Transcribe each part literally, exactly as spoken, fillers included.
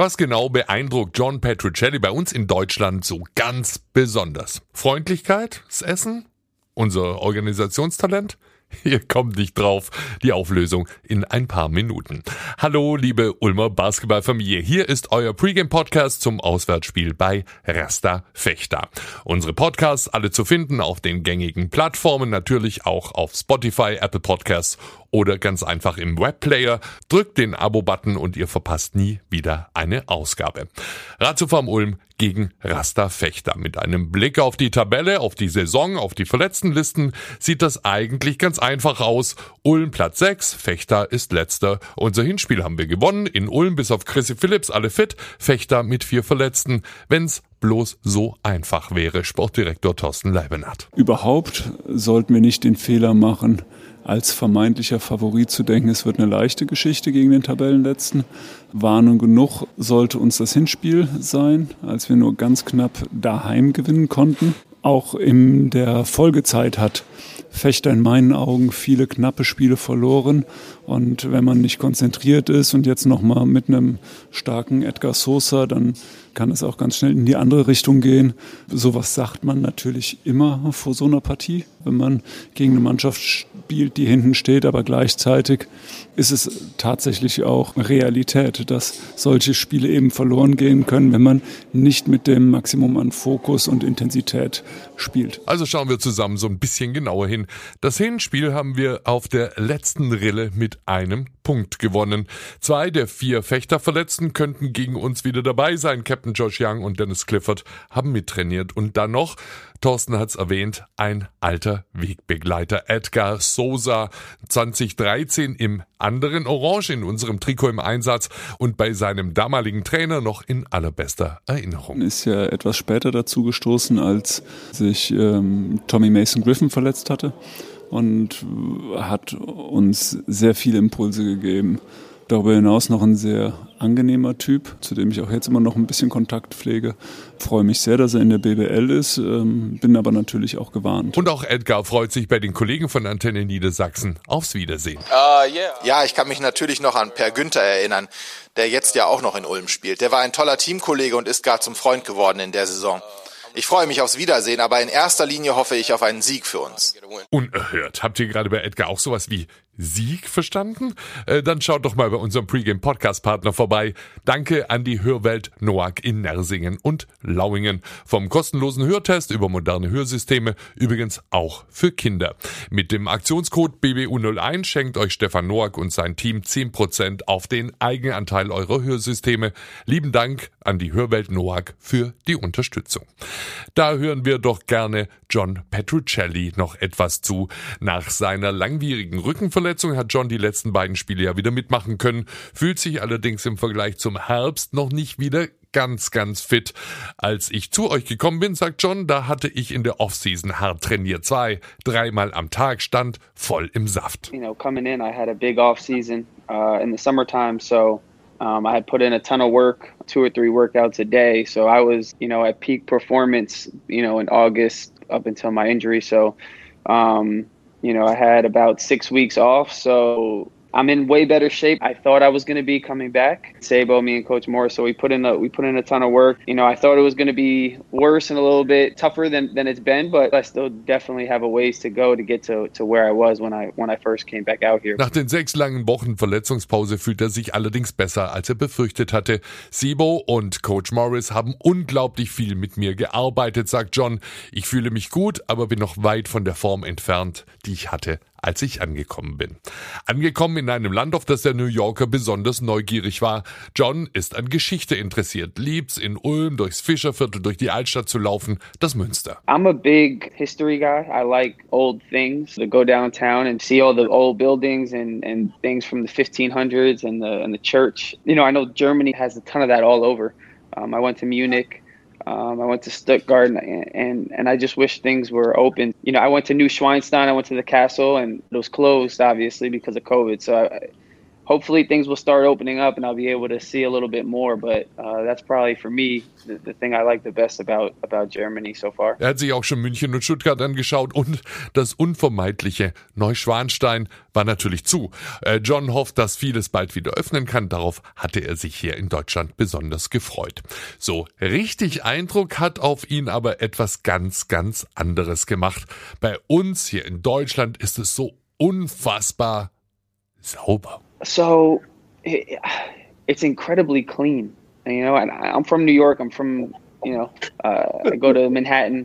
Was genau beeindruckt John Petrucelli bei uns in Deutschland so ganz besonders? Freundlichkeit, das Essen, unser Organisationstalent? Ihr kommt nicht drauf, die Auflösung in ein paar Minuten. Hallo liebe Ulmer Basketballfamilie, hier ist euer Pre-Game-Podcast zum Auswärtsspiel bei Rasta Vechta. Unsere Podcasts alle zu finden auf den gängigen Plattformen, natürlich auch auf Spotify, Apple Podcasts oder ganz einfach im Webplayer. Drückt den Abo-Button und ihr verpasst nie wieder eine Ausgabe. ratiopharm Ulm gegen Rasta Vechta. Mit einem Blick auf die Tabelle, auf die Saison, auf die Verletztenlisten sieht das eigentlich ganz einfach aus. Ulm Platz sechs, Vechta ist letzter. Unser Hinspiel haben wir gewonnen. In Ulm bis auf Chrissi Phillips alle fit. Vechta mit vier Verletzten. Wenn's bloß so einfach wäre, Sportdirektor Thorsten Leibenhardt. Überhaupt sollten wir nicht den Fehler machen, als vermeintlicher Favorit zu denken, es wird eine leichte Geschichte gegen den Tabellenletzten. Warnung genug sollte uns das Hinspiel sein, als wir nur ganz knapp daheim gewinnen konnten. Auch in der Folgezeit hat Vechta in meinen Augen viele knappe Spiele verloren. Und wenn man nicht konzentriert ist und jetzt nochmal mit einem starken Edgar Sosa, dann kann es auch ganz schnell in die andere Richtung gehen. Sowas sagt man natürlich immer vor so einer Partie, wenn man gegen eine Mannschaft spielt, die hinten steht. Aber gleichzeitig ist es tatsächlich auch Realität, dass solche Spiele eben verloren gehen können, wenn man nicht mit dem Maximum an Fokus und Intensität spielt. Also schauen wir zusammen so ein bisschen genauer hin. Das Hinspiel haben wir auf der letzten Rille mit einem Punkt gewonnen. Zwei der vier Vechta-Verletzten könnten gegen uns wieder dabei sein. Captain Josh Young und Dennis Clifford haben mittrainiert. Und dann noch, Thorsten hat es erwähnt, ein alter Wegbegleiter. Edgar Sosa, zwanzig dreizehn im anderen Orange, in unserem Trikot im Einsatz und bei seinem damaligen Trainer noch in allerbester Erinnerung. Ist ja etwas später dazu gestoßen, als sich ähm, Tommy Mason Griffin verletzt hatte. Und hat uns sehr viele Impulse gegeben. Darüber hinaus noch ein sehr angenehmer Typ, zu dem ich auch jetzt immer noch ein bisschen Kontakt pflege. Freue mich sehr, dass er in der B B L ist, bin aber natürlich auch gewarnt. Und auch Edgar freut sich bei den Kollegen von Antenne Niedersachsen aufs Wiedersehen. Uh, yeah. Ja, ich kann mich natürlich noch an Per Günther erinnern, der jetzt ja auch noch in Ulm spielt. Der war ein toller Teamkollege und ist gar zum Freund geworden in der Saison. Ich freue mich aufs Wiedersehen, aber in erster Linie hoffe ich auf einen Sieg für uns. Unerhört. Habt ihr gerade bei Edgar auch sowas wie Sieg verstanden? Äh, dann schaut doch mal bei unserem Pre-Game-Podcast-Partner vorbei. Danke an die Hörwelt Noack in Nersingen und Lauingen. Vom kostenlosen Hörtest über moderne Hörsysteme, übrigens auch für Kinder. Mit dem Aktionscode B B U null eins schenkt euch Stefan Noack und sein Team zehn Prozent auf den Eigenanteil eurer Hörsysteme. Lieben Dank an die Hörwelt Noack für die Unterstützung. Da hören wir doch gerne John Petrucelli noch etwas zu. Nach seiner langwierigen Rückenverletzung hat John die letzten beiden Spiele ja wieder mitmachen können, fühlt sich allerdings im Vergleich zum Herbst noch nicht wieder ganz, ganz fit. Als ich zu euch gekommen bin, sagt John, da hatte ich in der Offseason hart trainiert. Zwei, dreimal am Tag, stand voll im Saft. You know, coming in, I had a big offseason uh, in the summertime, so Um, I had put in a ton of work, two or three workouts a day. So I was, you know, at peak performance, you know, in August up until my injury. So, um, you know, I had about six weeks off. So I'm in way better shape. I thought I was going to be coming back. Sabo, me and Coach Morris, so we put in a, we put in a ton of work. You know, I thought it was going to be worse and a little bit tougher than, than it's been, but I still definitely have a ways to go to get to, to where I was when I, when I first came back out here. Nach den sechs langen Wochen Verletzungspause fühlt er sich allerdings besser, als er befürchtet hatte. Sabo und Coach Morris haben unglaublich viel mit mir gearbeitet, sagt John. Ich fühle mich gut, aber bin noch weit von der Form entfernt, die ich hatte, als ich angekommen bin. Angekommen in einem Land, auf das der New Yorker besonders neugierig war. John ist an Geschichte interessiert. Liebt's in Ulm, durchs Fischerviertel, durch die Altstadt zu laufen, das Münster. I'm a big history guy. I like old things. To go downtown and see all the old buildings and, and things from the fifteen hundreds and the, and the church. You know, I know Germany has a ton of that all over. Um, I went to Munich. Um, I went to Stuttgart, and, and and I just wish things were open. You know, I went to Neuschwanstein, I went to the castle, and it was closed, obviously, because of COVID. So I, hopefully things will start opening up and I'll be able to see a little bit more. But uh, that's probably for me the, the thing I like the best about, about Germany so far. Er hat sich auch schon München und Stuttgart angeschaut und das unvermeidliche Neuschwanstein war natürlich zu. Äh, John hofft, dass vieles bald wieder öffnen kann. Darauf hatte er sich hier in Deutschland besonders gefreut. So richtig Eindruck hat auf ihn aber etwas ganz, ganz anderes gemacht. Bei uns hier in Deutschland ist es so unfassbar sauber. So it, it's incredibly clean, and, you know, and I'm from New York. I'm from, you know, uh, I go to Manhattan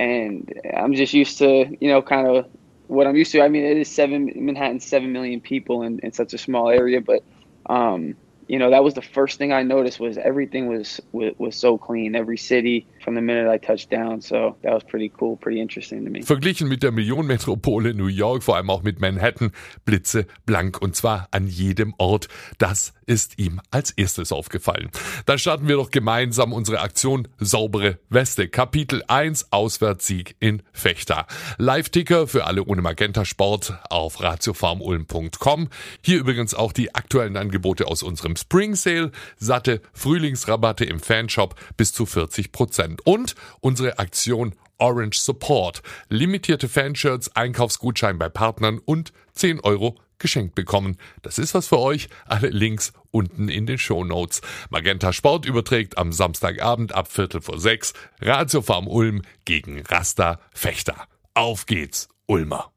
and I'm just used to, you know, kind of what I'm used to. I mean, it is seven Manhattan, seven million people in, in such a small area. But, um, you know, that was the first thing I noticed was everything was, was, was so clean, every city from the minute I touched down. So that was pretty cool, pretty interesting to me. Verglichen mit der Millionenmetropole New York, vor allem auch mit Manhattan, blitzeblank und zwar an jedem Ort. Das ist ihm als erstes aufgefallen. Dann starten wir doch gemeinsam unsere Aktion Saubere Weste. Kapitel eins, Auswärtssieg in Vechta. Live-Ticker für alle ohne Magenta Sport auf ratiopharm Ulm punkt com. Hier übrigens auch die aktuellen Angebote aus unserem Spring Sale. Satte Frühlingsrabatte im Fanshop bis zu vierzig Prozent. Und unsere Aktion Orange Support. Limitierte Fanshirts, Einkaufsgutschein bei Partnern und zehn Euro geschenkt bekommen. Das ist was für euch. Alle Links unten in den Shownotes. Magenta Sport überträgt am Samstagabend ab Viertel vor sechs. Ratiofarm Ulm gegen Rasta Vechta. Auf geht's, Ulmer!